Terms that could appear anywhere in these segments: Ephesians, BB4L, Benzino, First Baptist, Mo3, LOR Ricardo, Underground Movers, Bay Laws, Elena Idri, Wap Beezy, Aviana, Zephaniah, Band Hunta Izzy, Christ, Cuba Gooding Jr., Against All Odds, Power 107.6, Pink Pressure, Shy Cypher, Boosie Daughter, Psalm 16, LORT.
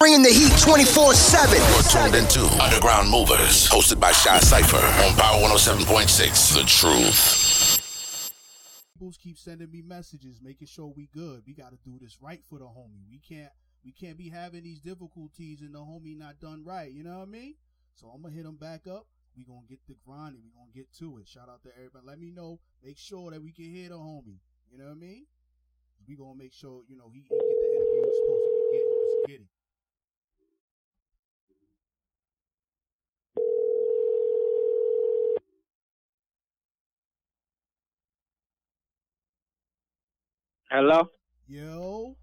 Bringing the heat 24/7. Tuned into Underground Movers, hosted by Shy Cypher on Power 107.6. The truth. People keep sending me messages, making sure we good. We got to do this right for the homie. We can't be having these difficulties and the homie not done right. You know what I mean? So I'm gonna hit them back up. We gonna get the grind and we gonna get to it. Shout out to everybody. Let me know. Make sure that we can hear the homie. You know what I mean? We gonna make sure he get the interview he's supposed to be getting. Let's get it. Hello? Yo.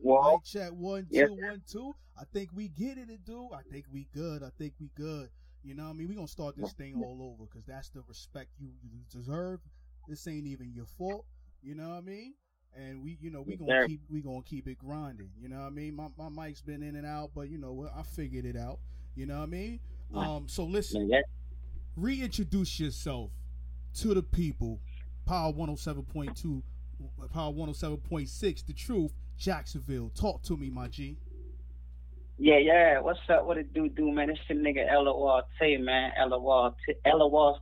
Whoa. Check 1, 2, 1, 2. I think we get it, dude. I think we good. You know what I mean? We're going to start this thing all over because that's the respect you deserve. This ain't even your fault. You know what I mean? And we gonna keep it grinding. You know what I mean? My mic's been in and out, but I figured it out. You know what I mean? So listen, reintroduce yourself to the people. Power 107.2. Power 107.6, the truth, Jacksonville. Talk to me, my G. Yeah. What's up? What it do, man? It's your nigga LORT, man. LOR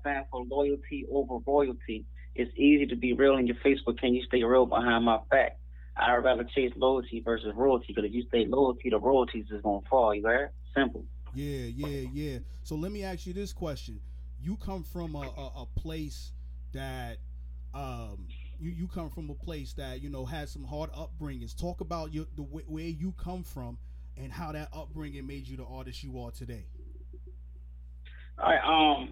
stands for loyalty over royalty. It's easy to be real in your face, but can you stay real behind my back? I'd rather chase loyalty versus royalty, because if you stay loyalty, the royalties is gonna fall. You heard? Simple. Yeah. So let me ask you this question: you come from a place that You come from a place that had some hard upbringings. Talk about where you come from and how that upbringing made you the artist you are today. All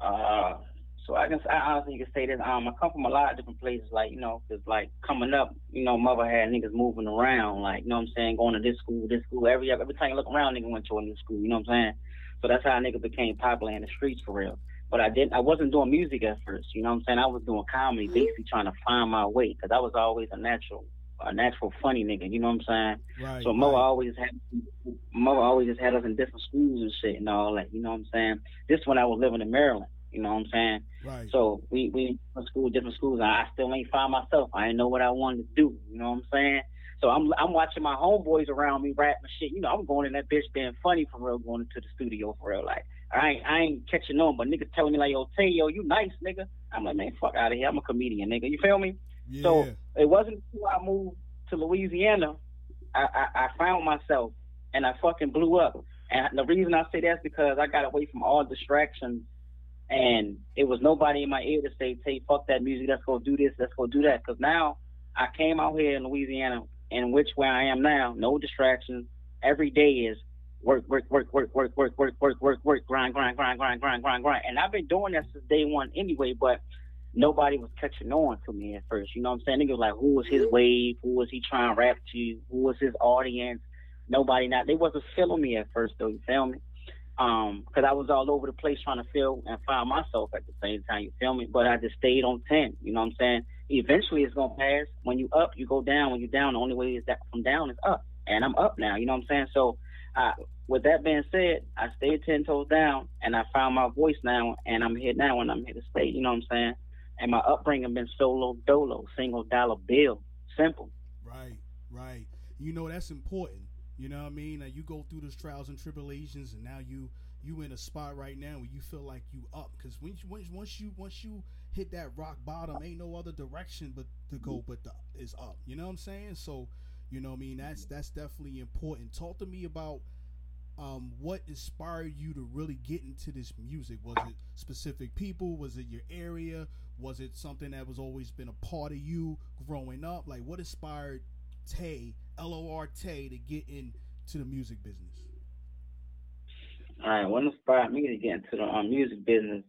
right. So I honestly can say this. I come from a lot of different places. Like cause like coming up, mother had niggas moving around. Like going to this school. Every time you look around, nigga went to a new school. You know what I'm saying? So that's how niggas became popular in the streets for real. But I wasn't doing music at first, you know what I'm saying? I was doing comedy, basically trying to find my way, because I was always a natural funny nigga, you know what I'm saying? Right, so Mo always had us in different schools and shit and all that, you know what I'm saying? This one I was living in Maryland, you know what I'm saying? Right. So we went to different schools, and I still ain't find myself. I ain't know what I wanted to do, you know what I'm saying? So I'm watching my homeboys around me rap and shit. I'm going in that bitch being funny for real, going into the studio for real. Like, I ain't catching on, but niggas telling me like, yo, Tayo, you nice, nigga. I'm like, man, fuck out of here. I'm a comedian, nigga. You feel me? Yeah. So it wasn't until I moved to Louisiana, I found myself, and I fucking blew up. And the reason I say that's because I got away from all distractions, and it was nobody in my ear to say, Tay, fuck that music. Let's go do this. Let's go do that. Because now I came out here in Louisiana, and which where I am now, no distractions. Every day is work, grind. And I've been doing that since day one anyway, but nobody was catching on to me at first. You know what I'm saying? Niggas like, who was his wave? Who was he trying to rap to? Who was his audience? They wasn't feeling me at first though, you feel me? Because I was all over the place trying to feel and find myself at the same time, you feel me? But I just stayed on 10, you know what I'm saying? Eventually it's gonna pass. When you up, you go down. When you down, the only way is that from down is up. And I'm up now, you know what I'm saying? So with that being said, I stayed 10 toes down, and I found my voice now, and I'm here now, and I'm here to stay, you know what I'm saying? And my upbringing been solo dolo, single dollar bill, simple. Right. That's important. You know what I mean? Like, you go through those trials and tribulations, and now you in a spot right now where you feel like you up, because once you hit that rock bottom, ain't no other direction but to go is up. You know what I'm saying? So, that's definitely important. Talk to me about what inspired you to really get into this music. Was it specific people? Was it your area? Was it something that was always been a part of you growing up? Like, what inspired Tay, LORT, to get into the music business? All right, what inspired me to get into the music business,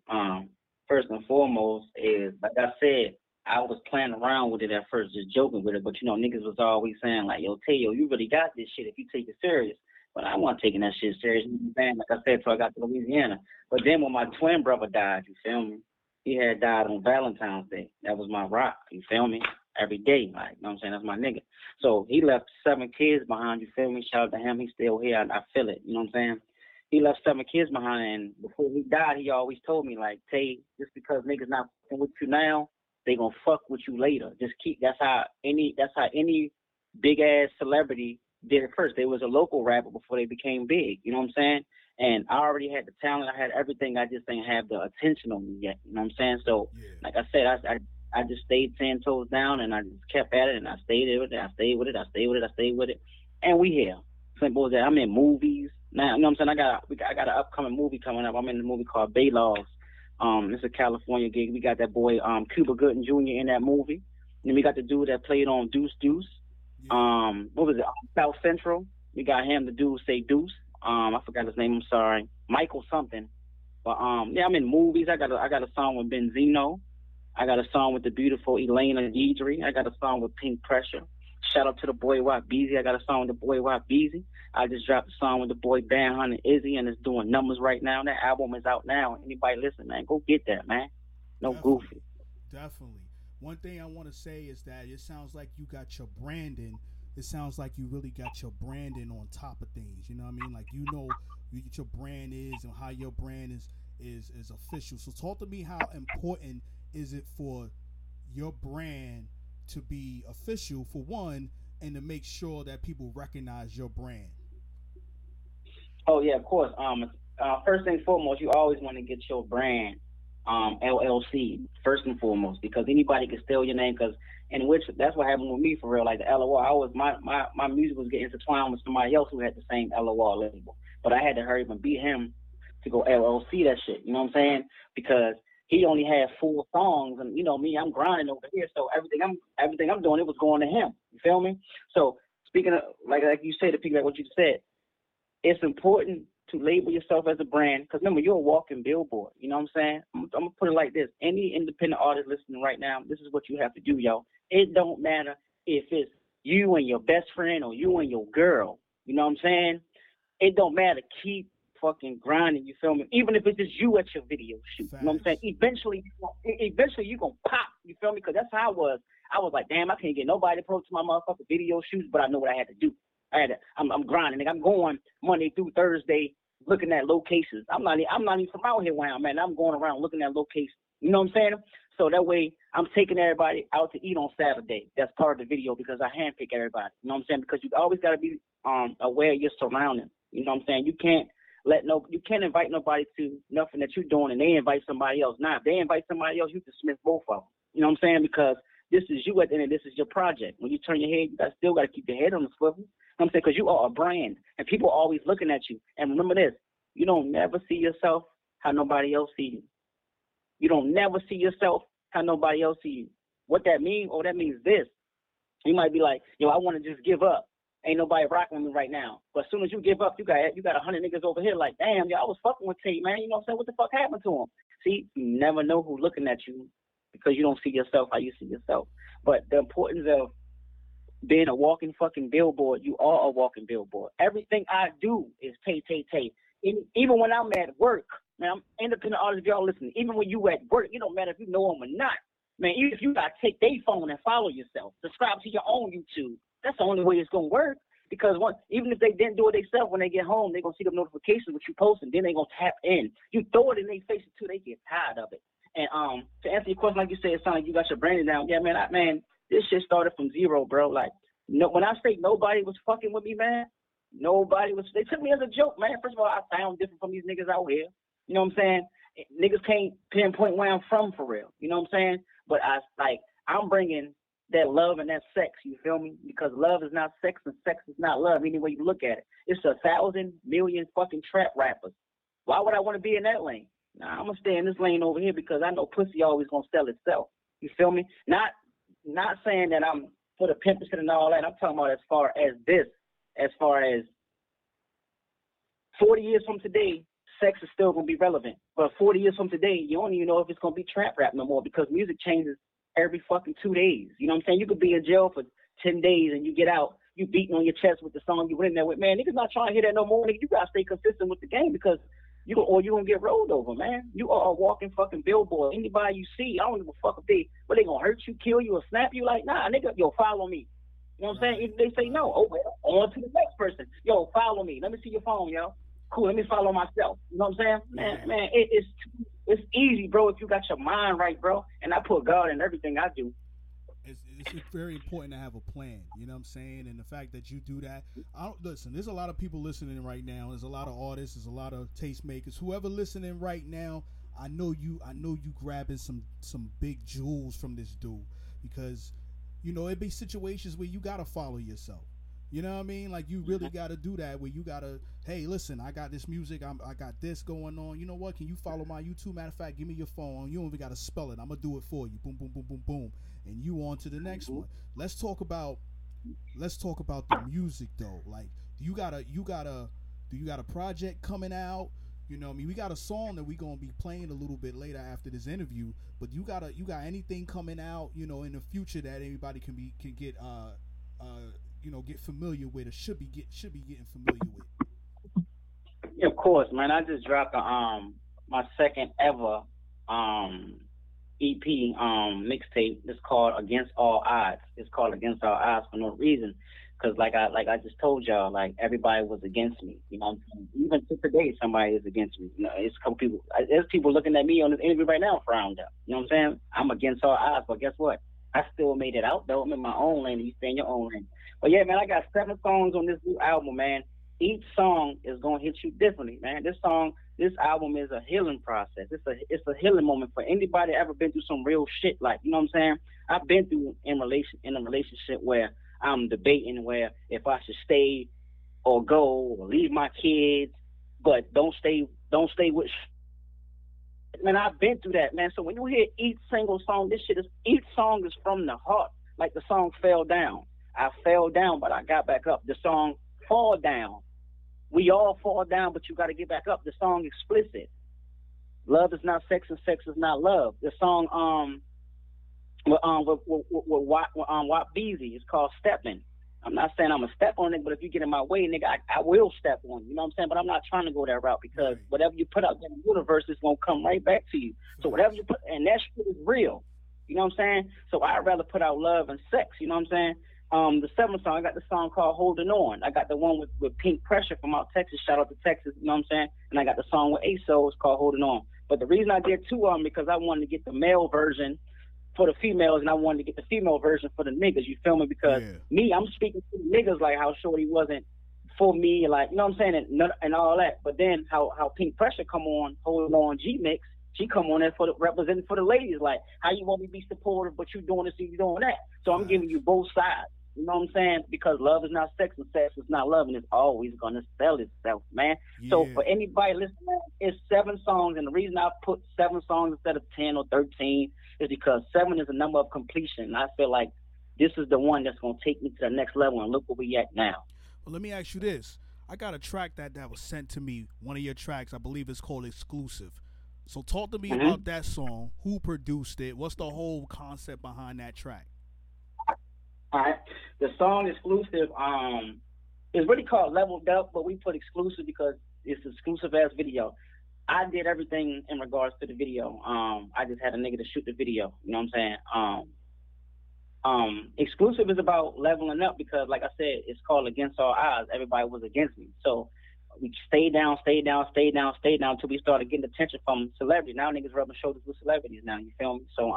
first and foremost, is, like I said, I was playing around with it at first, just joking with it, but niggas was always saying like, yo, Tayo, you really got this shit if you take it serious. But I wasn't taking that shit serious, man, like I said, till I got to Louisiana. But then when my twin brother died, you feel me? He had died on Valentine's Day. That was my rock, you feel me? Every day, like, you know what I'm saying? That's my nigga. So he left 7 kids behind, you feel me? Shout out to him, he's still here, I feel it, you know what I'm saying? He left 7 kids behind, and before he died, he always told me, like, Tay, just because niggas not fucking with you now, they gonna fuck with you later. That's how any big ass celebrity did it first. They was a local rapper before they became big. You know what I'm saying? And I already had the talent. I had everything. I just didn't have the attention on me yet. You know what I'm saying? So, like I said, I just stayed 10 toes down, and I just kept at it, and I stayed with it. I stayed with it. And we here. Simple as that. I'm in movies now. You know what I'm saying? I got an upcoming movie coming up. I'm in a movie called Bay Laws. It's a California gig. We got that boy Cuba Gooding Jr. in that movie. And then we got the dude that played on Deuce. Yeah. What was it? South Central. We got him. The dude say Deuce. I forgot his name. I'm sorry, Michael something. But yeah, I'm in movies. I got a song with Benzino. I got a song with the beautiful Elena Idri. I got a song with Pink Pressure. Shout out to the boy Wap Beezy. I got a song with the boy Wap Beezy. I just dropped a song with the boy Band Hunta Izzy, and it's doing numbers right now. That album is out now. Anybody listen, man, go get that, man. No goofy. Definitely. One thing I want to say is that it sounds like you got your branding. It sounds like you really got your branding on top of things. You know what I mean? Like, you know what your brand is and how your brand is official. So talk to me, how important is it for your brand to be official, for one, and to make sure that people recognize your brand? Oh yeah, of course. First and foremost, you always want to get your brand LLC first and foremost, because anybody can steal your name. Because in which that's what happened with me for real. Like the LOR, I was my music was getting intertwined with somebody else who had the same LOR label, but I had to hurry up and beat him to go LLC that shit. You know what I'm saying? Because he only had 4 songs, and you know me, I'm grinding over here, so everything I'm doing, it was going to him. You feel me? So speaking of, like you said, to piggyback what you said, it's important to label yourself as a brand, because remember, you're a walking billboard. You know what I'm saying? I'm gonna put it like this: any independent artist listening right now, this is what you have to do, yo. It don't matter if it's you and your best friend or you and your girl. You know what I'm saying? It don't matter. Keep fucking grinding, you feel me? Even if it's just you at your video shoot, you know what I'm saying? Eventually you gonna pop, you feel me? Because that's how I was. I was like, damn, I can't get nobody to approach my motherfucking video shoots, but I know what I had to do. I'm grinding. Like, I'm going Monday through Thursday looking at locations. I'm not even from out here where I'm at. I'm going around looking at locations. You know what I'm saying? So that way, I'm taking everybody out to eat on Saturday. That's part of the video, because I handpick everybody. You know what I'm saying? Because you always gotta be aware of your surroundings. You know what I'm saying? You can't invite nobody to nothing that you're doing and they invite somebody else. Now, if they invite somebody else, you dismiss both of them. You know what I'm saying? Because this is you at the end, and this is your project. When you turn your head, you still got to keep your head on the swivel. You know what I'm saying? Because you are a brand, and people are always looking at you. And remember this: you don't never see yourself how nobody else sees you. You don't never see yourself how nobody else sees you. What that means? Oh, that means this. You might be like, yo, I want to just give up. Ain't nobody rocking me right now. But as soon as you give up, you got 100 niggas over here like, damn, yo, I was fucking with Tate, man. You know what I'm saying? What the fuck happened to him? See, you never know who's looking at you, because you don't see yourself how you see yourself. But the importance of being a walking fucking billboard, you are a walking billboard. Everything I do is Tate. Even when I'm at work, man, I'm independent artist, y'all listening. Even when you at work, it don't matter if you know them or not. Man, even if you got to take their phone and follow yourself, subscribe to your own YouTube, that's the only way it's going to work, because even if they didn't do it themselves, when they get home, they're going to see the notifications what you post, and then they're going to tap in. You throw it in their face until they get tired of it. And to answer your question, like you said, it sounds like you got your branding down. Yeah, man, this shit started from zero, bro. Like, no, when I say nobody was fucking with me, man, nobody was. They took me as a joke, man. First of all, I sound different from these niggas out here. You know what I'm saying? Niggas can't pinpoint where I'm from for real. You know what I'm saying? But I'm bringing that love and that sex, you feel me? Because love is not sex and sex is not love, any way you look at it. It's 1,000 million fucking trap rappers. Why would I want to be in that lane? Nah, I'm going to stay in this lane over here, because I know pussy always going to sell itself. You feel me? Not saying that I'm for the pimping and all that. I'm talking about as far as 40 years from today, sex is still going to be relevant. But 40 years from today, you don't even know if it's going to be trap rap no more, because music changes every fucking 2 days. You know what I'm saying? You could be in jail for 10 days and you get out, you beating on your chest with the song you went in there with. Man, niggas not trying to hear that no more. Nigga, you got to stay consistent with the game, because you're going to get rolled over, man. You are a walking fucking billboard. Anybody you see, I don't give a fuck if they going to hurt you, kill you, or snap you. Like, nah, nigga, yo, follow me. You know what I'm saying? If they say no, oh, well, on to the next person. Yo, follow me. Let me see your phone, yo. Cool, let me follow myself. You know what I'm saying? Man, it's easy, bro, if you got your mind right, bro. And I put God in everything I do. It's it's very important to have a plan. You know what I'm saying? And the fact that you do that, I don't, listen, there's a lot of people listening right now. There's a lot of artists. There's a lot of tastemakers. Whoever listening right now, I know you grabbing some big jewels from this dude, because, you know, it be situations where you got to follow yourself. You know what I mean? Like, you really got to do that, where you got to, hey, listen, I got this music. I got this going on. You know what? Can you follow my YouTube? Matter of fact, give me your phone. You don't even got to spell it. I'm going to do it for you. Boom, boom, boom, boom, boom. And you on to the next one. Let's talk about the music, though. Like, do you got a project coming out? You know what I mean? We got a song that we gonna be playing a little bit later after this interview, but you got anything coming out, you know, in the future that anybody can get you know, get familiar with, or should be getting familiar with? Yeah, of course, man. I just dropped my second ever EP mixtape. It's called Against All Odds. It's called Against All Odds for no reason. Because like I just told y'all, like, everybody was against me, you know. Even to today, somebody is against me. You know, it's a couple people. There's people looking at me on this interview right now, frowned up. You know what I'm saying? I'm against all odds, but guess what? I still made it out, though. I'm in my own lane, and you stay in your own lane. But yeah, man, I got 7 songs on this new album, man. Each song is gonna hit you differently, man. This album is a healing process. It's a healing moment for anybody ever been through some real shit, like, you know what I'm saying? I've been through in a relationship where I'm debating where if I should stay or go or leave my kids, but don't stay with. Man, I've been through that, man. So when you hear each single song, each song is from the heart. Like the song Fell Down. I fell down, but I got back up. The song Fall Down. We all fall down, but you got to get back up. The song Explicit. Love is not sex and sex is not love. The song, with Wap Beezy, it's called Stepping. I'm not saying I'm going to step on it, but if you get in my way, nigga, I will step on you. You know what I'm saying? But I'm not trying to go that route, because whatever you put out in the universe is going to come right back to you. So whatever you put, and that shit is real. You know what I'm saying? So I'd rather put out love and sex. You know what I'm saying? The 7th song, I got the song called Holding On. I got the one with Pink Pressure from out Texas. Shout out to Texas. You know what I'm saying? And I got the song with ASO. It's called Holding On. But the reason I did 2 of them, because I wanted to get the male version for the females, and I wanted to get the female version for the niggas. You feel me? Because me, I'm speaking to the niggas like how Shorty wasn't for me, like, you know what I'm saying, and all that. But then how Pink Pressure come on, Holding On G Mix, she come on there for representing for the ladies. Like, how you want me to be supportive, but you doing this and you doing that. So I'm giving you both sides. You know what I'm saying? Because love is not sex and sex is not love, and it's always going to sell itself, man. Yeah. So for anybody listening, it's 7 songs, and the reason I put 7 songs instead of 10 or 13 is because 7 is a number of completion, and I feel like this is the one that's going to take me to the next level, and look where we at now. Well, let me ask you this. I got a track that was sent to me, one of your tracks. I believe it's called Exclusive. So talk to me about that song. Who produced it? What's the whole concept behind that track? All right. The song Exclusive is really called Leveled Up, but we put Exclusive because it's exclusive as video. I did everything in regards to the video. I just had a nigga to shoot the video. You know what I'm saying? Exclusive is about leveling up, because, like I said, it's called Against All Odds. Everybody was against me. So we stayed down until we started getting attention from celebrities. Now niggas rubbing shoulders with celebrities now. You feel me? So,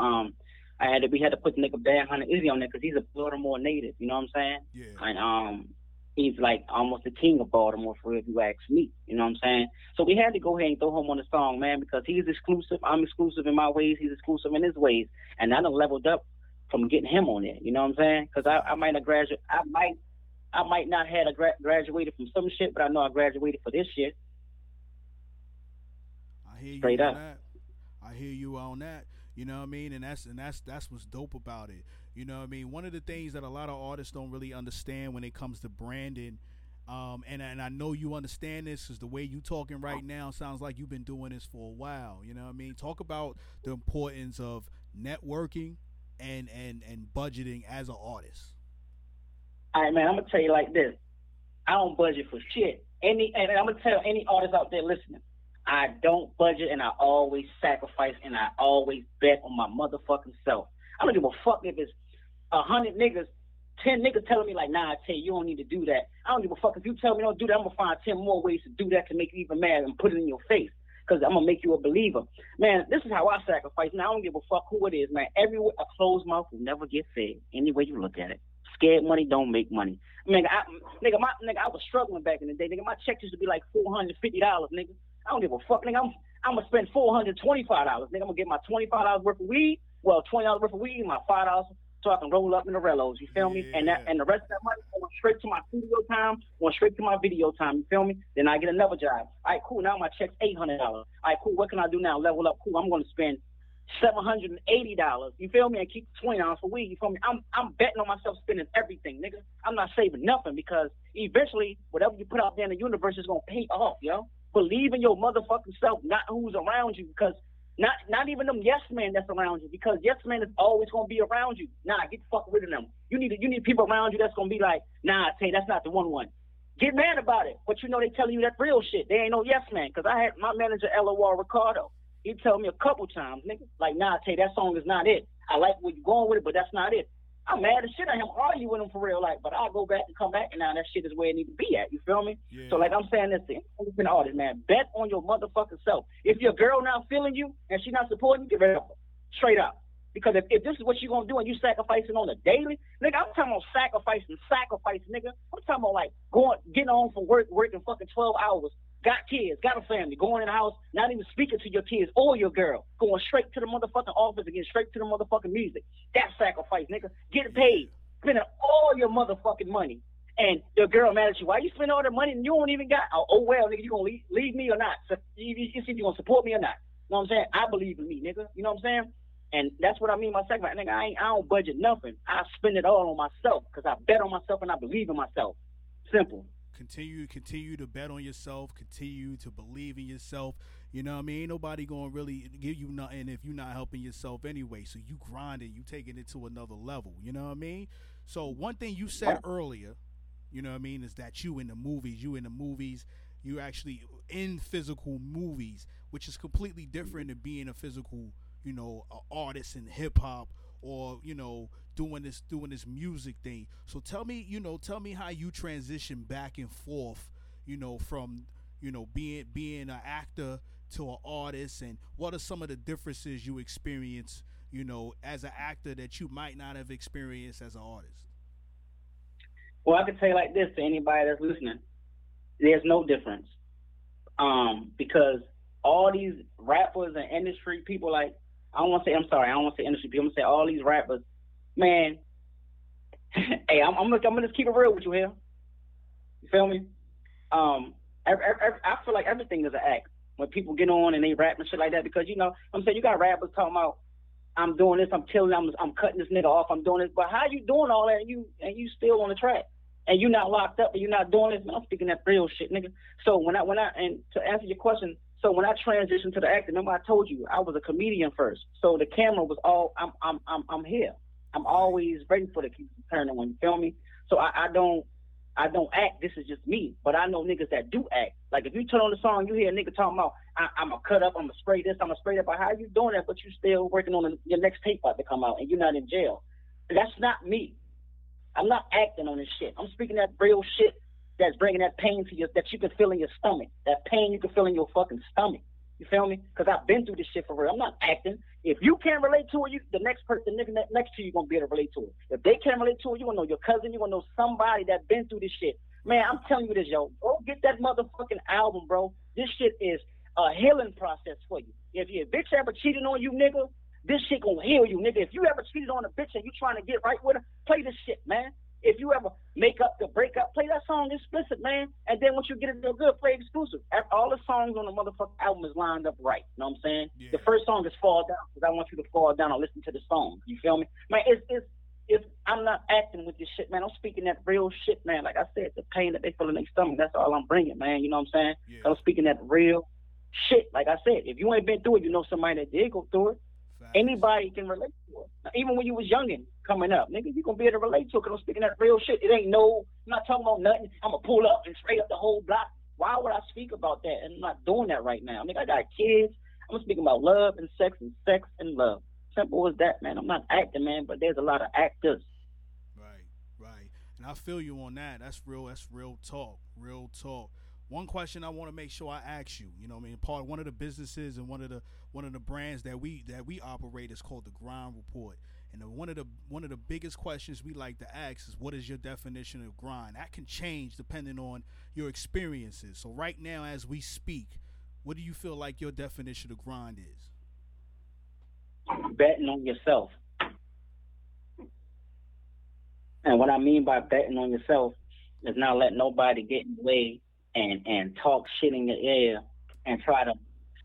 we had to put the nigga Band Hunta Izzy on there, because he's a Baltimore native, you know what I'm saying? Yeah. And he's like almost the king of Baltimore, for real, if you ask me, you know what I'm saying? So we had to go ahead and throw him on the song, man, because he's exclusive. I'm exclusive in my ways. He's exclusive in his ways. And I done leveled up from getting him on there, you know what I'm saying? Because I might have graduated from some shit, but I know I graduated for this shit. I hear you on that. You know what I mean? And that's what's dope about it. You know what I mean? One of the things that a lot of artists don't really understand when it comes to branding, and I know you understand this, because the way you talking right now sounds like you've been doing this for a while. You know what I mean? Talk about the importance of networking and budgeting as an artist. All right, man, I'm going to tell you like this. I don't budget for shit. And I'm going to tell any artist out there listening, I don't budget, and I always sacrifice, and I always bet on my motherfucking self. I don't give a fuck if it's 100 niggas, 10 niggas telling me like, nah, I tell you, you don't need to do that. I don't give a fuck if you tell me don't do that. I'm going to find 10 more ways to do that to make you even mad and put it in your face. because I'm going to make you a believer. Man, this is how I sacrifice. Now, I don't give a fuck who it is, man. Everywhere, a closed mouth will never get fed, any way you look at it. Scared money don't make money. I was struggling back in the day. Nigga, my check used to be like $450, nigga. I don't give a fuck, nigga. I'm going to spend $425, nigga. I'm going to get my $25 worth of weed, well, $20 worth of weed, and my $5 so I can roll up in the Rellos, you feel me? Yeah. And the rest of that money going straight to my studio time, going straight to my video time, you feel me? Then I get another job. All right, cool, now my check's $800. All right, cool, what can I do now? Level up, cool, I'm going to spend $780, you feel me? And keep $20 for weed, you feel me? I'm betting on myself spending everything, nigga. I'm not saving nothing because eventually, whatever you put out there in the universe is going to pay off, yo. Believe in your motherfucking self, not who's around you, because not even them yes men that's around you, because yes men is always going to be around you. Nah, get the fuck rid of them. You need people around you that's going to be like, nah, Tay, that's not the one. Get mad about it, but you know they telling you that real shit. They ain't no yes man, because I had my manager, LOR Ricardo. He told me a couple times, nigga, like, nah, Tay, that song is not it. I like where you're going with it, but that's not it. I'm mad as shit at him, argue with him for real, like, but I'll go back and come back, and now that shit is where it need to be at, you feel me? Yeah. So, like, I'm saying this to independent artists, man, bet on your motherfucking self. If your girl not feeling you, and she not supporting you, get rid of her, straight up. Because if this is what you gonna do, and you sacrificing on a daily, nigga, I'm talking about sacrifice, nigga. I'm talking about, like, getting home from work, working fucking 12 hours, got kids, got a family, going in the house, not even speaking to your kids or your girl, going straight to the motherfucking office and getting straight to the motherfucking music. That's sacrifice, nigga. Getting paid, spending all your motherfucking money, and your girl mad at you. Why you spend all the money and you don't even got? Oh well, nigga, you gonna leave me or not? So you see if you gonna support me or not. You know what I'm saying? I believe in me, nigga. You know what I'm saying? And that's what I mean by sacrifice, nigga. I don't budget nothing. I spend it all on myself because I bet on myself and I believe in myself. Simple. Continue to bet on yourself. Continue to believe in yourself. You know what I mean? Ain't nobody gonna really give you nothing if you're not helping yourself anyway. So you grinding, you taking it to another level. You know what I mean? So one thing you said earlier, you know what I mean, is that you in the movies, you actually in physical movies, which is completely different than being a physical, you know, artist in hip hop or, you know, doing this music thing. So tell me how you transition back and forth, you know, from, you know, being an actor to an artist, and what are some of the differences you experience, you know, as an actor that you might not have experienced as an artist? Well, I could say like this to anybody that's listening. There's no difference. Because all these rappers and industry people, like, I don't want to say industry people. I'm going to say all these rappers, man. Hey, I'm gonna just keep it real with you here. You feel me? I feel like everything is an act when people get on and they rap and shit like that, because, you know, I'm saying, you got rappers talking about, I'm doing this, I'm killing, I'm cutting this nigga off, I'm doing this, but how you doing all that and you still on the track and you not locked up and you not doing this? Man, I'm speaking that real shit, nigga. So when I and to answer your question. So when I transitioned to the acting, remember I told you I was a comedian first. So the camera was all I'm here. I'm always ready for the camera turning on. You feel me? So I don't act. This is just me. But I know niggas that do act. Like if you turn on the song, you hear a nigga talking about I'm gonna cut up, I'm gonna spray this, I'm gonna spray that. But how you doing that? But you still working on your next tape out to come out, and you're not in jail. That's not me. I'm not acting on this shit. I'm speaking that real shit. That's bringing that pain to you, that you can feel in your stomach. That pain you can feel in your fucking stomach. You feel me? Because I've been through this shit for real. I'm not acting. If you can't relate to it, the next person, nigga next to you, gonna be able to relate to it. If they can't relate to it, you gonna know your cousin. You gonna know somebody that been through this shit. Man, I'm telling you this, yo. Go get that motherfucking album, bro. This shit is a healing process for you. If your bitch ever cheated on you, nigga, this shit gonna heal you, nigga. If you ever cheated on a bitch and you trying to get right with her, play this shit, man. If you ever make up the breakup, play that song explicit, man. And then once you get it real good, play exclusive. All the songs on the motherfucking album is lined up right. You know what I'm saying? Yeah. The first song is Fall Down, because I want you to fall down and listen to the song. You feel me? Man, it's I'm not acting with this shit, man. I'm speaking that real shit, man. Like I said, the pain that they feel in their stomach, that's all I'm bringing, man. You know what I'm saying? Yeah. I'm speaking that real shit. Like I said, if you ain't been through it, you know somebody that did go through it. Anybody can relate to it. Now, even when you was youngin' coming up, nigga, you gonna be able to relate to it because I'm speaking that real shit. I'm not talking about nothing. I'm gonna pull up and straight up the whole block. Why would I speak about that? And I'm not doing that right now. Nigga, I got kids. I'm speaking about love and sex and love. Simple as that, man. I'm not acting, man, but there's a lot of actors. Right. And I feel you on that. That's real talk. One question I want to make sure I ask you, you know what I mean? Part one of the businesses and one of the brands that we operate is called the Grind Report. And one of the biggest questions we like to ask is, what is your definition of grind? That can change depending on your experiences. So right now as we speak, what do you feel like your definition of grind is? Betting on yourself. And what I mean by betting on yourself is not let nobody get in the way and talk shit in your ear and try to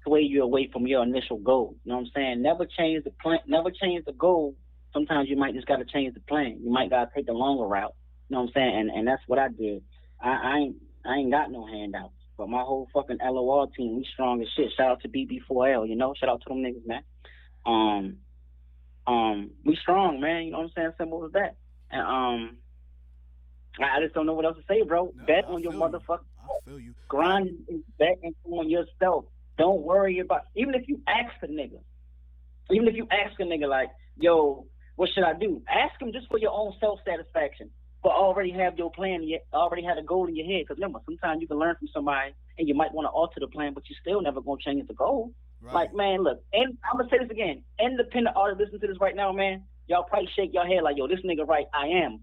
sway you away from your initial goal. You know what I'm saying? Never change the plan, never change the goal. Sometimes you might just gotta change the plan. You might gotta take the longer route. You know what I'm saying? And that's what I did. I ain't got no handouts. But my whole fucking LOR team, we strong as shit. Shout out to BB4L, you know, shout out to them niggas, man. We strong, man, you know what I'm saying? Simple as that. And I just don't know what else to say, bro. No, bet on your motherfucker. I feel you. Grind is betting on yourself. Don't worry about, even if you ask a nigga like, yo, what should I do? Ask him just for your own self-satisfaction, but already have your plan, you already had a goal in your head. Because remember, sometimes you can learn from somebody and you might want to alter the plan, but you're still never going to change the goal. Right. Like, man, look, and I'm going to say this again. Independent artists, listen to this right now, man. Y'all probably shake your head like, yo, this nigga right, I am.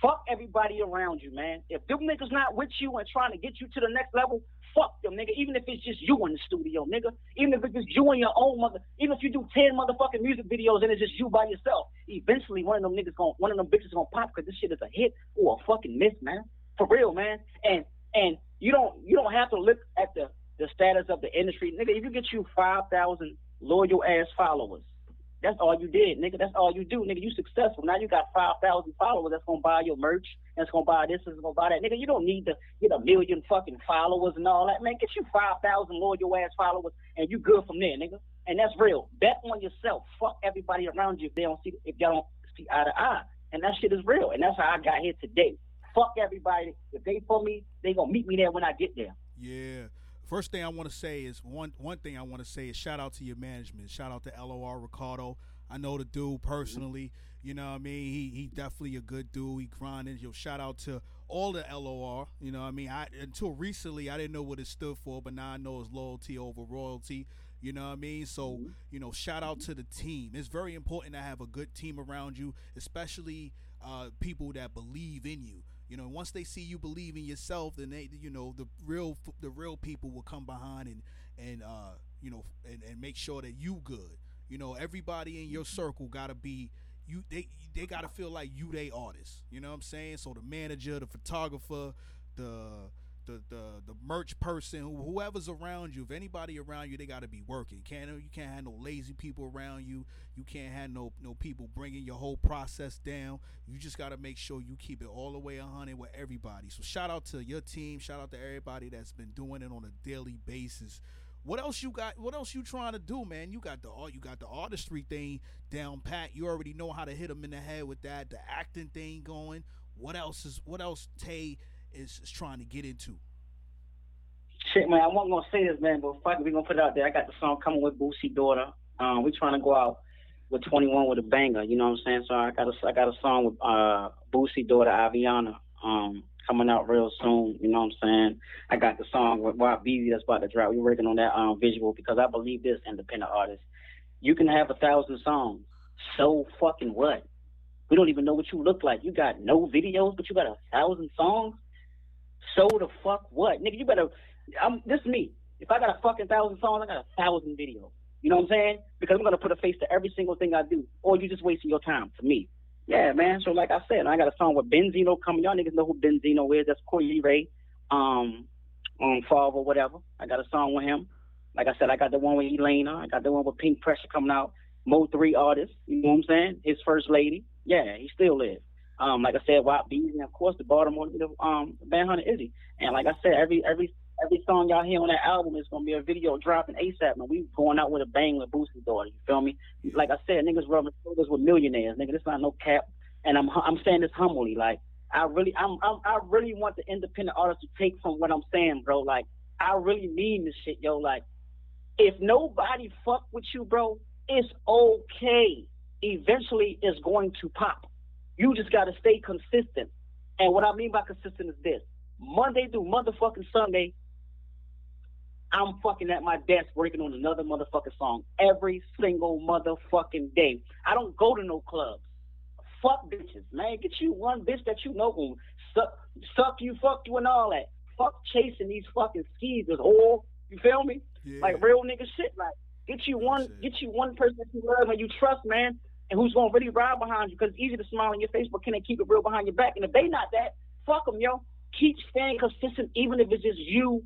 Fuck everybody around you, man. If them niggas not with you and trying to get you to the next level, fuck them, nigga. Even if it's just you in the studio, nigga. Even if it's just you and your own mother. Even if you do 10 motherfucking music videos and it's just you by yourself, eventually one of them bitches gonna pop, because this shit is a hit or a fucking miss, man. For real, man. And you don't have to look at the status of the industry, nigga. If you get you 5,000 loyal ass followers, that's all you did, nigga. That's all you do, nigga. You successful. Now you got 5,000 followers that's going to buy your merch, that's going to buy this, that's going to buy that. Nigga, you don't need to get a million fucking followers and all that, man. Get you 5,000 loyal-ass followers, and you good from there, nigga. And that's real. Bet on yourself. Fuck everybody around you if y'all don't see eye to eye. And that shit is real. And that's how I got here today. Fuck everybody. If they for me, they going to meet me there when I get there. Yeah. First thing I want to say is one thing I want to say is shout out to your management. Shout out to LOR Ricardo. I know the dude personally. You know what I mean? He definitely a good dude. He grinding. Yo, shout out to all the LOR. You know what I mean? Until recently, I didn't know what it stood for, but now I know it's loyalty over royalty. You know what I mean? So, you know, shout out to the team. It's very important to have a good team around you, especially people that believe in you. You know, once they see you believe in yourself, then they, you know, the real people will come behind and make sure that you good. You know, everybody in your circle gotta be you. They gotta feel like you they artists. You know what I'm saying? So the manager, the photographer, the merch person, whoever's around you, if anybody around you, they gotta be working. You can't have no lazy people around you. You can't have no people bringing your whole process down. You just gotta make sure you keep it all the way 100 with everybody. So shout out to your team. Shout out to everybody that's been doing it on a daily basis. What else you got? What else you trying to do, man? You got the artistry thing down pat. You already know how to hit them in the head with that. The acting thing going. What else Tay is trying to get into? Shit, man, I wasn't gonna say this, man, but fuck, we gonna put it out there. I got the song coming with Boosie Daughter. We trying to go out with 21 with a banger. You know what I'm saying? So I got a song with Boosie Daughter, Aviana, coming out real soon. You know what I'm saying? I got the song with Wap Beezy that's about to drop. We're working on that visual, because I believe this independent artist. You can have 1,000 songs. So fucking what? We don't even know what you look like. You got no videos, but you got 1,000 songs. So the fuck what? Nigga, you better, this is me. If I got a fucking 1,000 songs, I got 1,000 videos. You know what I'm saying? Because I'm going to put a face to every single thing I do, or you just wasting your time to me. Yeah, man. So like I said, I got a song with Benzino coming. Y'all niggas know who Benzino is. That's Corey Ray, on Father, whatever. I got a song with him. Like I said, I got the one with Elena. I got the one with Pink Pressure coming out. Mo3 artist, you know what I'm saying? His first lady. Yeah, he still is. Like I said, Wap Beezy, and of course the Baltimore, Band Hunta Izzy. And like I said, every song y'all hear on that album is gonna be a video dropping ASAP, man. We going out with a bang with Boosie's Daughter, you feel me? Like I said, niggas rubbing shoulders with millionaires, nigga. This not no cap. And I'm saying this humbly, like I really want the independent artists to take from what I'm saying, bro. Like I really mean this shit, yo. Like if nobody fuck with you, bro, it's okay. Eventually it's going to pop. You just got to stay consistent. And what I mean by consistent is this. Monday through motherfucking Sunday, I'm fucking at my desk working on another motherfucking song every single motherfucking day. I don't go to no clubs. Fuck bitches, man. Get you one bitch that you know gonna suck you, fuck you, and all that. Fuck chasing these fucking skeezers, all. You feel me? Yeah. Like real nigga shit. Like get you one person that you love and you trust, man, and who's gonna really ride behind you. Because it's easy to smile on your face, but can they keep it real behind your back? And if they not that, fuck them, yo. Keep staying consistent, even if it's just you.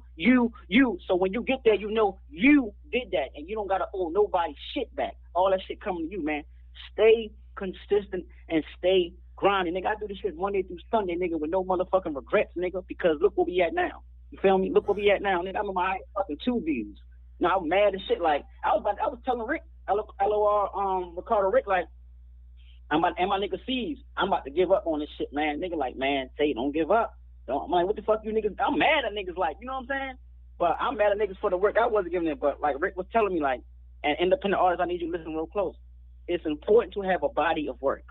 So when you get there, you know you did that, and you don't gotta owe nobody shit back. All that shit coming to you, man. Stay consistent and stay grinding, nigga. I do this shit Monday through Sunday, nigga, with no motherfucking regrets, nigga. Because look where we at now. You feel me? Look where we at now, nigga. I'm in my fucking 2Bs. Now I'm mad as shit. Like I was telling Rick, LOR Ricardo, Rick, like, I'm about, and my nigga sees I'm about to give up on this shit, man. Nigga, like, man, say don't give up. I'm like, what the fuck you niggas? I'm mad at niggas, like, you know what I'm saying? But I'm mad at niggas for the work I wasn't giving it. But like Rick was telling me, like, an independent artist, I need you to listen real close. It's important to have a body of work.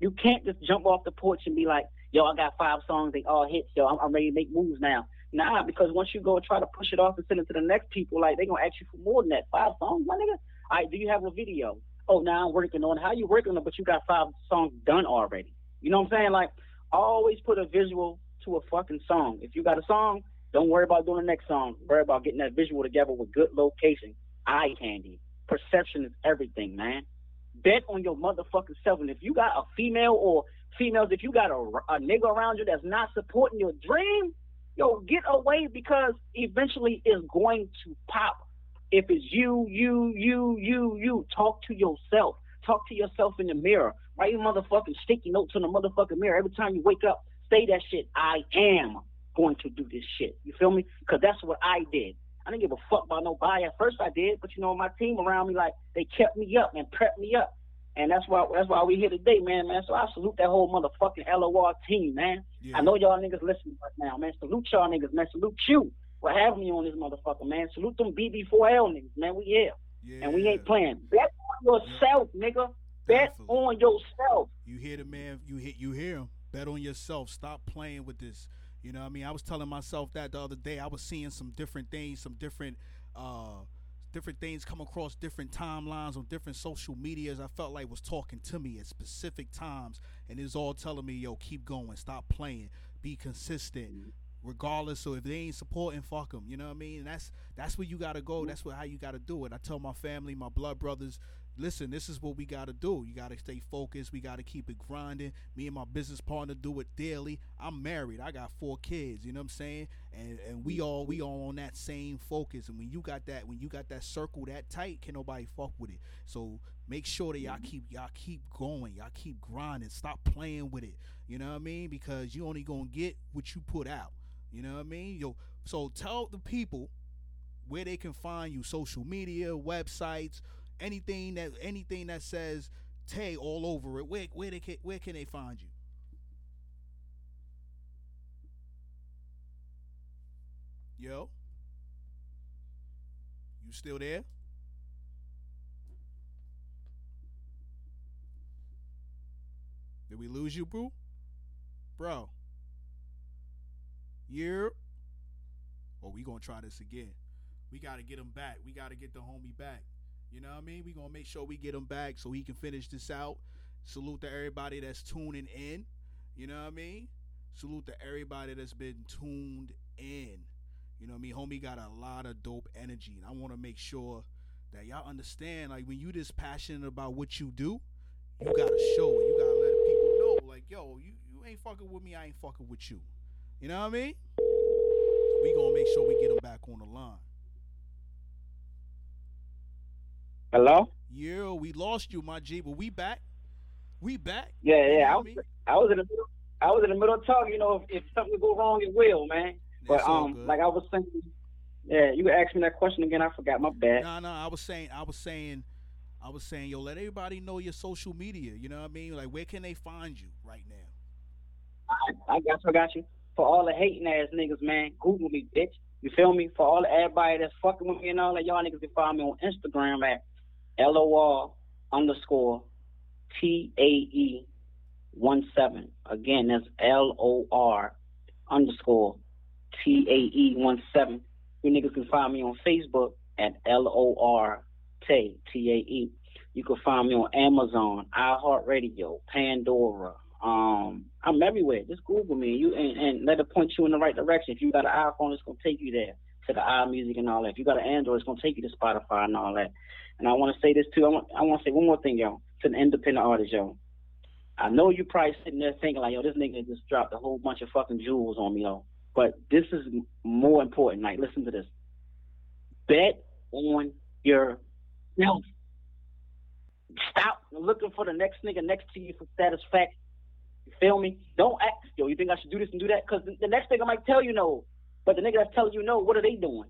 You can't just jump off the porch and be like, yo, I got 5 songs, they all hits, yo, I'm ready to make moves now. Nah, because once you go try to push it off and send it to the next people, like, they gonna ask you for more than that. 5 songs, my nigga? All right, do you have a video? Oh, now I'm working on it. How you working on it, but you got 5 songs done already? You know what I'm saying? Like, always put a visual to a fucking song. If you got a song, don't worry about doing the next song. Worry about getting that visual together with good location, eye candy. Perception is everything, man. Bet on your motherfucking self. And if you got a female or females, if you got a nigga around you that's not supporting your dream, yo, get away, because eventually it's going to pop. If it's you, talk to yourself. Talk to yourself in the mirror. Write your motherfucking sticky notes in the motherfucking mirror. Every time you wake up, say that shit. I am going to do this shit. You feel me? Because that's what I did. I didn't give a fuck about nobody. At first I did, but you know, my team around me, like, they kept me up and prepped me up. And that's why we here today, man. So I salute that whole motherfucking LOR team, man. Yeah. I know y'all niggas listening right now, man. Salute y'all niggas, man. Salute you for having me on this motherfucker, man. Salute them BB4L niggas, man. We here. Yeah. And we ain't playing. Bet on yourself, nigga. Bet on yourself. You hear the man, you hear him. Bet on yourself. Stop playing with this. You know what I mean? I was telling myself that the other day. I was seeing some different things, different things come across different timelines on different social medias. I felt like was talking to me at specific times, and it's all telling me, yo, keep going, stop playing, be consistent, regardless. So if they ain't supporting, fuck them. You know what I mean? And that's where you gotta go. That's how you gotta do it. I tell my family, my blood brothers, listen, this is what we got to do. You got to stay focused. We got to keep it grinding. Me and my business partner do it daily. I'm married. I got 4 kids, you know what I'm saying? And we all on that same focus. And when you got that circle that tight, can nobody fuck with it. So make sure that y'all keep going. Y'all keep grinding. Stop playing with it. You know what I mean? Because you only going to get what you put out. You know what I mean? Yo, so tell the people where they can find you, social media, websites, anything that says Tay all over it. Where can they find you? Yo, you still there? Did we lose you, bro? Yeah. Oh, we gonna try this again. We gotta get him back. We gotta get the homie back. You know what I mean? We're going to make sure we get him back so he can finish this out. Salute to everybody that's tuning in. You know what I mean? Salute to everybody that's been tuned in. You know what I mean? Homie got a lot of dope energy. And I want to make sure that y'all understand, like, when you this passionate about what you do, you got to show it. You got to let people know, like, yo, you ain't fucking with me, I ain't fucking with you. You know what I mean? So we going to make sure we get him back on the line. Hello? Yeah, we lost you, my G, but we back. Yeah. I was in the middle of talking. You know, if something go wrong, it will, man. But like I was saying, yeah, you asked me that question again. I forgot. My bad. Nah. I was saying, yo, let everybody know your social media. You know what I mean? Like, where can they find you right now? I got you. For all the hating ass niggas, man, Google me, bitch. You feel me? For all everybody that's fucking with me and all that, y'all niggas can find me on Instagram at LOR_TAE17. Again, that's LOR_TAE17. You niggas can find me on Facebook at LORT. You can find me on Amazon, iHeartRadio, Pandora. I'm everywhere. Just Google me and let it point you in the right direction. If you got an iPhone, it's going to take you there to the iMusic and all that. If you got an Android, it's going to take you to Spotify and all that. And I want to say this too. I want to say one more thing, y'all, to the independent artists, y'all. I know you probably sitting there thinking like, yo, this nigga just dropped a whole bunch of fucking jewels on me, yo. But this is more important. Like, listen to this. Bet on yourself. Stop looking for the next nigga next to you for satisfaction. You feel me? Don't act, yo, you think I should do this and do that? Because the next nigga might tell you no. But the nigga that's telling you no, what are they doing?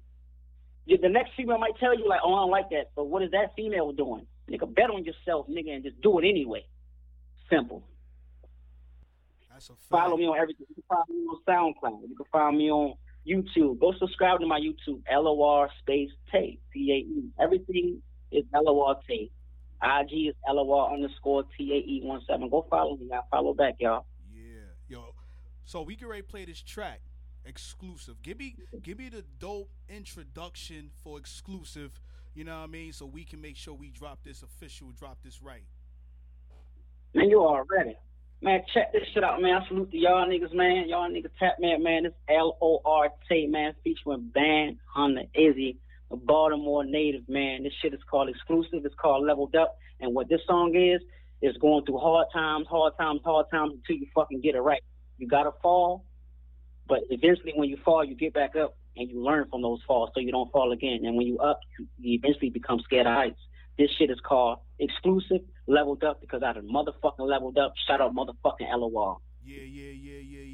The next female might tell you like, oh, I don't like that. But what is that female doing? Nigga, bet on yourself, nigga, and just do it anyway. Simple. That's a fact. Follow me on everything. You can follow me on SoundCloud. You can find me on YouTube. Go subscribe to my YouTube, LOR space T, T-A-E. Everything is LORT. IG is LOR_TAE17. Go follow me. I follow back, y'all. Yeah. Yo. So we can already play this track. Exclusive. Give me the dope introduction for Exclusive, you know what I mean? So we can make sure we drop this official, drop this right. Man, you already. Man, check this shit out, man. I salute to y'all niggas, man. Y'all niggas tap man, man. This LORT, man, featuring Band Hunta Izzy, a Baltimore native, man. This shit is called Exclusive. It's called Leveled Up. And what this song is going through hard times until you fucking get it right. You gotta fall, but eventually when you fall, you get back up and you learn from those falls so you don't fall again. And when you up, you eventually become scared of heights. This shit is called Exclusive, Leveled Up, because I done motherfucking leveled up. Shout out motherfucking LOR. Yeah.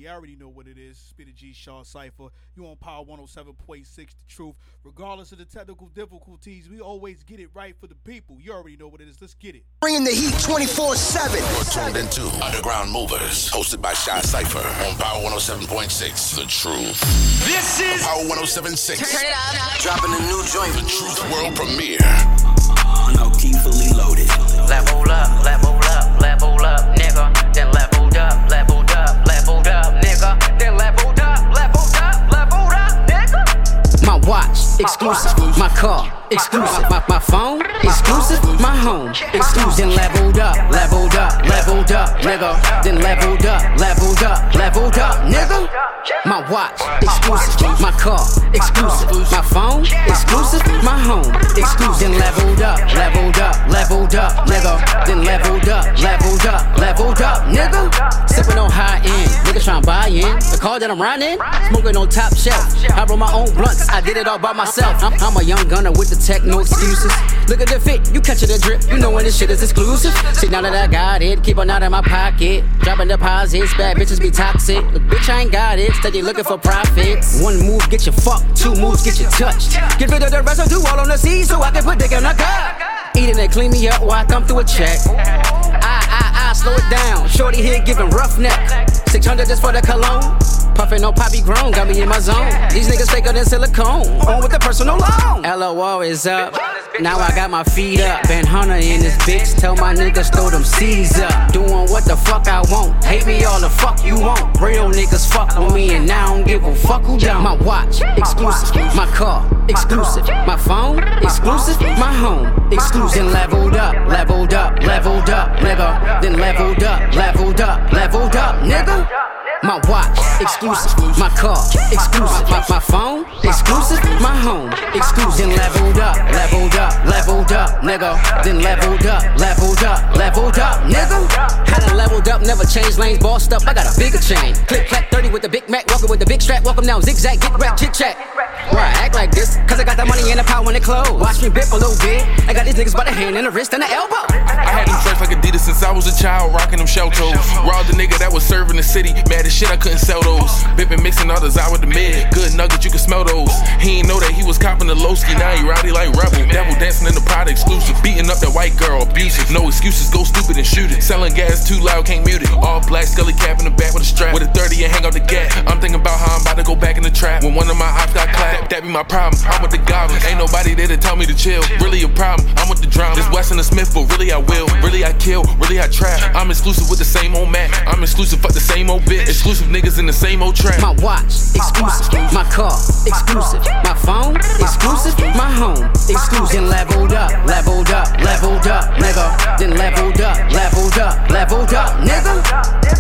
I already know what it is. Speedy G, Shy Cypher. You on Power 107.6, the truth. Regardless of the technical difficulties, we always get it right for the people. You already know what it is. Let's get it. Bringing the heat 24/7. You're tuned into Underground Movers, hosted by Shy Cypher on Power 107.6, the truth. This is Power 107.6. Turn it up. Dropping a new joint. The truth world premiere. No key fully loaded. Level up, level up, level up, nigga. Then leveled up, level. Leveled up, nigga. Then leveled up, leveled up, leveled up, nigga. My watch, exclusive. My car, exclusive. My phone, exclusive. My home, exclusive. Then leveled up, leveled up, leveled up, nigga. Then leveled up, leveled up, leveled up, nigga. My watch, exclusive. My car, exclusive. My phone, exclusive. My home, exclusive. Then leveled up, leveled up, leveled up, nigga. Then leveled up, leveled up, leveled up, nigga. Sipping on high end, niggas trying to buy in. The car that I'm riding, smoking on top shelf. I roll my own blunts, I did it all by myself. I'm a young gunner with the tech, no excuses. Look at the fit, you catching the drip, you know when this shit is exclusive. See, now that I got it, keep on out of my pocket. Dropping deposits, bad bitches be toxic. Look, bitch, I ain't got it, steady looking for profit. One move, get you fucked, two moves, get you touched. Get rid of the residue all on the seat so I can put dick in a cup. Eating and clean me up while I come through a check. I slow it down, shorty here giving rough neck. 600 just for the cologne. Puffin' on poppy grown, got me in my zone. These niggas faker than silicone. On with the personal loan. LOL is up. Now I got my feet up. Band Hunta in this bitch. Tell my niggas throw them C's up. Doing what the fuck I want. Hate me all the fuck you want. Real niggas fuck with me and I don't give a fuck who down. My watch, exclusive. My car, exclusive. My phone, exclusive. My home, exclusive. Then leveled up, leveled up, leveled up, nigga. Then leveled up, leveled up, leveled up, nigga. My watch, exclusive. My car, exclusive. My phone, exclusive. My home, exclusive. Then leveled up, leveled up, leveled up, nigga. Then leveled up, leveled up, leveled up, nigga. Had it leveled up, never changed lanes, bossed up. I got a bigger chain. Click, clack, 30 with the Big Mac, walking with the big strap. Welcome now, zigzag, get rap, chit chat. Why I act like this? Cause I got the money and the power and the clothes. Watch me bip a little bit. I got these niggas by the hand and the wrist and the elbow. I had them tracks like Adidas since I was a child, rocking them shell toes. Robbed the nigga that was serving the city, mad as shit, I couldn't sell those. Bippin' mixing others out with the mid. Good nuggets, you can smell those. He ain't know that he was copping the low ski. Now he rowdy like Rebel. Devil dancing in the Prada exclusive. Beating up that white girl, abusive. No excuses, go stupid and shoot it. Selling gas too loud, can't mute it. All black, scully cap in the back with a strap. With a 30 and hang out the gap. I'm thinking about how I'm about to go back in the trap. When one of my ops got clapped, that be my problem. I'm with the goblins. Ain't nobody there to tell me to chill. Really a problem, I'm with the drama. This Wesson and Smith, but really I will. Really I kill, really I trap. I'm exclusive with the same old Mac. I'm exclusive, fuck the same old bitch. Exclusive niggas in the same old trap. My watch, exclusive. My car, exclusive. My phone, Exclusive, my home. Exclusion leveled up, leveled up, leveled up, nigga. Then leveled up, leveled up, leveled up, nigga.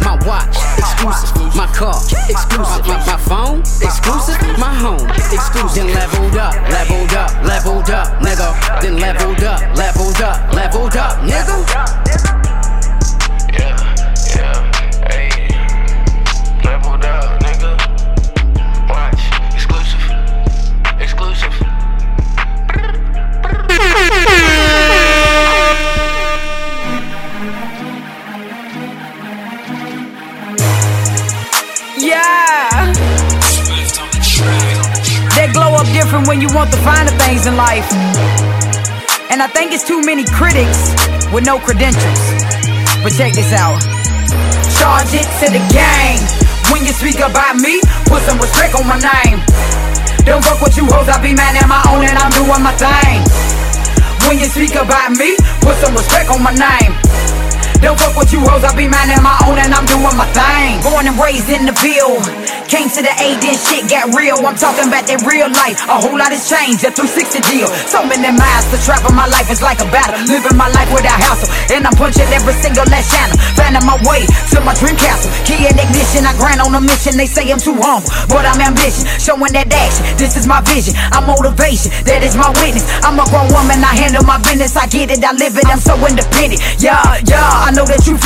My watch, exclusive. My car, exclusive. My phone, exclusive. My home, exclusion leveled up, leveled up, leveled up, nigga. Then leveled up, leveled up, leveled up, nigga. Different when you want the finer things in life, and I think it's too many critics with no credentials. But check this out, charge it to the game. When you speak about me, put some respect on my name. Don't fuck with you hoes, I be mad at my own and I'm doing my thing. When you speak about me, put some respect on my name. Don't fuck with you hoes, I be mine and my own and I'm doing my thing. Born and raised in the Ville, came to the A, then shit got real. I'm talking about that real life, a whole lot has changed, a 360 deal. So many miles to travel, my life is like a battle. Living my life without hassle, and I'm punching every single last channel. Finding my way to my dream castle, key in ignition, I grind on a mission. They say I'm too humble, but I'm ambitious, showing that action, this is my vision. I'm motivation, that is my witness. I'm a grown woman, I handle my business. I get it, I live it, I'm so independent. Yeah, yeah, I know that you